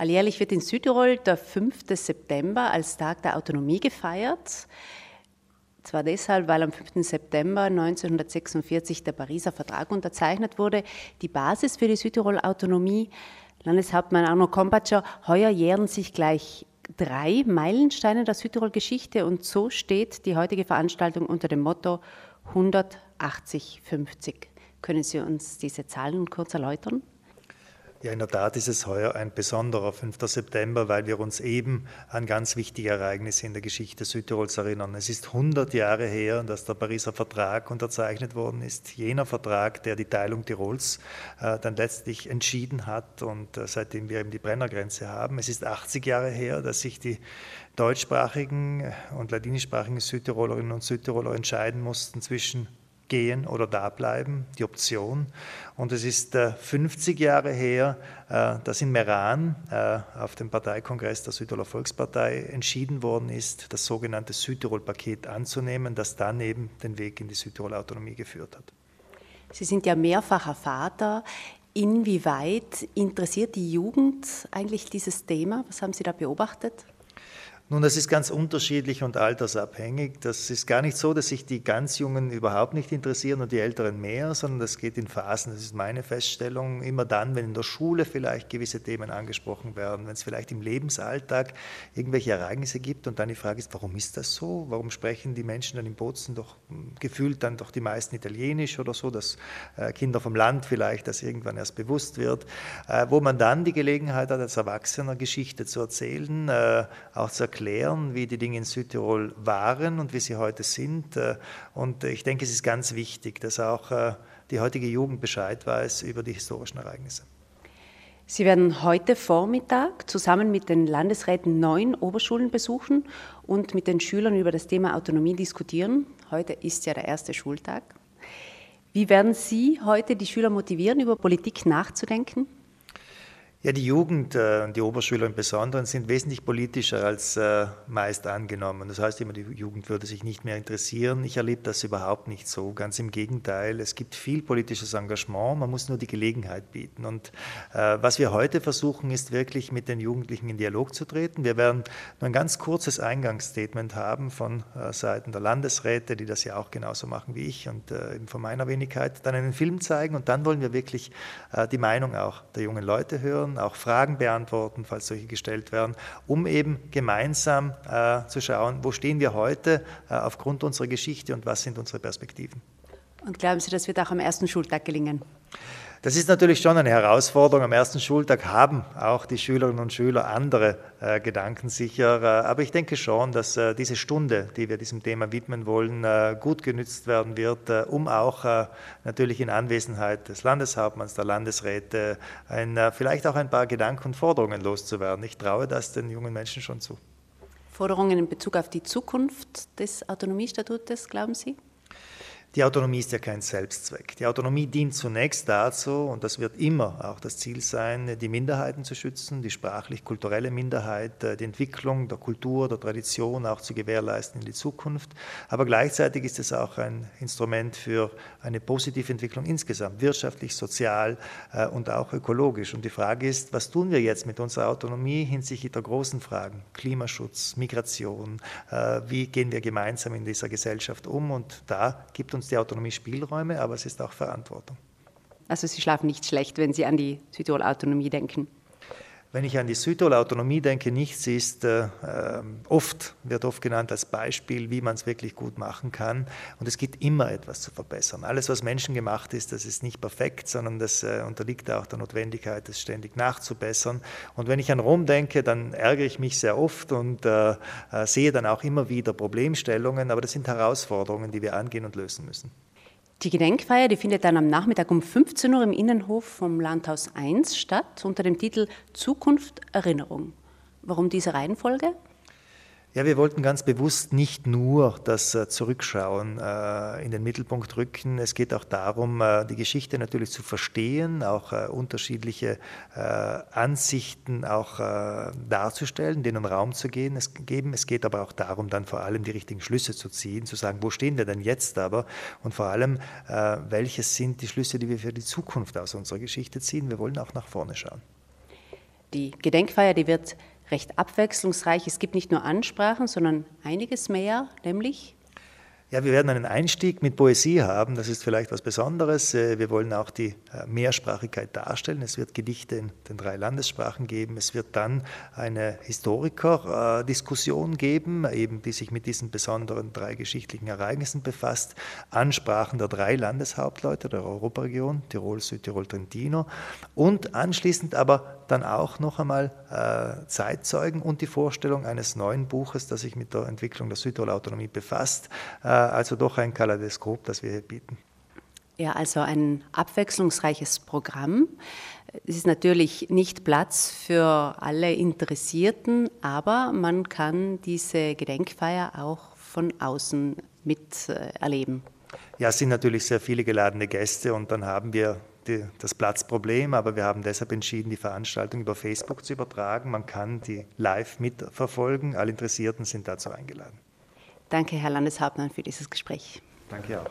Alljährlich wird in Südtirol der 5. September als Tag der Autonomie gefeiert. Zwar deshalb, weil am 5. September 1946 der Pariser Vertrag unterzeichnet wurde, die Basis für die Südtirol-Autonomie. Landeshauptmann Arno Kompatscher, heuer jähren sich gleich 3 Meilensteine der Südtirol-Geschichte und so steht die heutige Veranstaltung unter dem Motto 180-50. Können Sie uns diese Zahlen kurz erläutern? Ja, in der Tat ist es heuer ein besonderer 5. September, weil wir uns eben an ganz wichtige Ereignisse in der Geschichte Südtirols erinnern. Es ist 100 Jahre her, dass der Pariser Vertrag unterzeichnet worden ist. Jener Vertrag, der die Teilung Tirols dann letztlich entschieden hat und seitdem wir eben die Brennergrenze haben. Es ist 80 Jahre her, dass sich die deutschsprachigen und ladinischsprachigen Südtirolerinnen und Südtiroler entscheiden mussten zwischen gehen oder da bleiben, die Option. Und es ist 50 Jahre her, dass in Meran auf dem Parteikongress der Südtiroler Volkspartei entschieden worden ist, das sogenannte Südtirol-Paket anzunehmen, das dann eben den Weg in die Südtirol-Autonomie geführt hat. Sie sind ja mehrfacher Vater. Inwieweit interessiert die Jugend eigentlich dieses Thema? Was haben Sie da beobachtet? Nun, das ist ganz unterschiedlich und altersabhängig. Das ist gar nicht so, dass sich die ganz Jungen überhaupt nicht interessieren und die Älteren mehr, sondern das geht in Phasen. Das ist meine Feststellung. Immer dann, wenn in der Schule vielleicht gewisse Themen angesprochen werden, wenn es vielleicht im Lebensalltag irgendwelche Ereignisse gibt und dann die Frage ist, warum ist das so? Warum sprechen die Menschen dann in Bozen doch gefühlt dann doch die meisten Italienisch oder so, dass Kinder vom Land vielleicht das irgendwann erst bewusst wird, wo man dann die Gelegenheit hat, als Erwachsener Geschichte zu erzählen, auch zu erklären, wie die Dinge in Südtirol waren und wie sie heute sind. Und ich denke, es ist ganz wichtig, dass auch die heutige Jugend Bescheid weiß über die historischen Ereignisse. Sie werden heute Vormittag zusammen mit den Landesräten 9 Oberschulen besuchen und mit den Schülern über das Thema Autonomie diskutieren. Heute ist ja der erste Schultag. Wie werden Sie heute die Schüler motivieren, über Politik nachzudenken? Ja, die Jugend und die Oberschüler im Besonderen sind wesentlich politischer als meist angenommen. Das heißt immer, die Jugend würde sich nicht mehr interessieren. Ich erlebe das überhaupt nicht so. Ganz im Gegenteil, es gibt viel politisches Engagement, man muss nur die Gelegenheit bieten. Und was wir heute versuchen, ist wirklich mit den Jugendlichen in Dialog zu treten. Wir werden nur ein ganz kurzes Eingangsstatement haben von Seiten der Landesräte, die das ja auch genauso machen wie ich und eben von meiner Wenigkeit, dann einen Film zeigen und dann wollen wir wirklich die Meinung auch der jungen Leute hören, auch Fragen beantworten, falls solche gestellt werden, um eben gemeinsam zu schauen, wo stehen wir heute aufgrund unserer Geschichte und was sind unsere Perspektiven. Und glauben Sie, das wird auch am ersten Schultag gelingen? Das ist natürlich schon eine Herausforderung. Am ersten Schultag haben auch die Schülerinnen und Schüler andere Gedanken sicher. Aber ich denke schon, dass diese Stunde, die wir diesem Thema widmen wollen, gut genützt werden wird, um auch natürlich in Anwesenheit des Landeshauptmanns, der Landesräte, vielleicht auch ein paar Gedanken und Forderungen loszuwerden. Ich traue das den jungen Menschen schon zu. Forderungen in Bezug auf die Zukunft des Autonomiestatutes, glauben Sie? Die Autonomie ist ja kein Selbstzweck. Die Autonomie dient zunächst dazu, und das wird immer auch das Ziel sein, die Minderheiten zu schützen, die sprachlich-kulturelle Minderheit, die Entwicklung der Kultur, der Tradition auch zu gewährleisten in die Zukunft. Aber gleichzeitig ist es auch ein Instrument für eine positive Entwicklung insgesamt, wirtschaftlich, sozial und auch ökologisch. Und die Frage ist, was tun wir jetzt mit unserer Autonomie hinsichtlich der großen Fragen? Klimaschutz, Migration, wie gehen wir gemeinsam in dieser Gesellschaft um? Und da gibt uns die Autonomie Spielräume, aber es ist auch Verantwortung. Also Sie schlafen nicht schlecht, wenn Sie an die Südtirol-Autonomie denken? Wenn ich an die Südtirol-Autonomie denke, nichts ist wird oft genannt als Beispiel, wie man es wirklich gut machen kann. Und es gibt immer etwas zu verbessern. Alles, was menschengemacht ist, das ist nicht perfekt, sondern das unterliegt auch der Notwendigkeit, das ständig nachzubessern. Und wenn ich an Rom denke, dann ärgere ich mich sehr oft und sehe dann auch immer wieder Problemstellungen. Aber das sind Herausforderungen, die wir angehen und lösen müssen. Die Gedenkfeier, die findet dann am Nachmittag um 15 Uhr im Innenhof vom Landhaus 1 statt, unter dem Titel Zukunft Erinnerung. Warum diese Reihenfolge? Ja, wir wollten ganz bewusst nicht nur das Zurückschauen in den Mittelpunkt rücken. Es geht auch darum, die Geschichte natürlich zu verstehen, auch unterschiedliche Ansichten auch darzustellen, denen Raum zu geben. Es geht aber auch darum, dann vor allem die richtigen Schlüsse zu ziehen, zu sagen, wo stehen wir denn jetzt aber? Und vor allem, welches sind die Schlüsse, die wir für die Zukunft aus unserer Geschichte ziehen? Wir wollen auch nach vorne schauen. Die Gedenkfeier, die wird recht abwechslungsreich. Es gibt nicht nur Ansprachen, sondern einiges mehr, nämlich... Ja, wir werden einen Einstieg mit Poesie haben, das ist vielleicht was Besonderes. Wir wollen auch die Mehrsprachigkeit darstellen. Es wird Gedichte in den 3 Landessprachen geben. Es wird dann eine Historiker-Diskussion geben, eben die sich mit diesen besonderen 3 geschichtlichen Ereignissen befasst. Ansprachen der 3 Landeshauptleute der Europaregion, Tirol, Südtirol, Trentino. Und anschließend aber dann auch noch einmal Zeitzeugen und die Vorstellung eines neuen Buches, das sich mit der Entwicklung der Südtirol-Autonomie befasst. Also doch ein Kaleidoskop, das wir hier bieten. Ja, also ein abwechslungsreiches Programm. Es ist natürlich nicht Platz für alle Interessierten, aber man kann diese Gedenkfeier auch von außen mit erleben. Ja, es sind natürlich sehr viele geladene Gäste und dann haben wir das Platzproblem, aber wir haben deshalb entschieden, die Veranstaltung über Facebook zu übertragen. Man kann die live mitverfolgen. Alle Interessierten sind dazu eingeladen. Danke, Herr Landeshauptmann, für dieses Gespräch. Danke auch.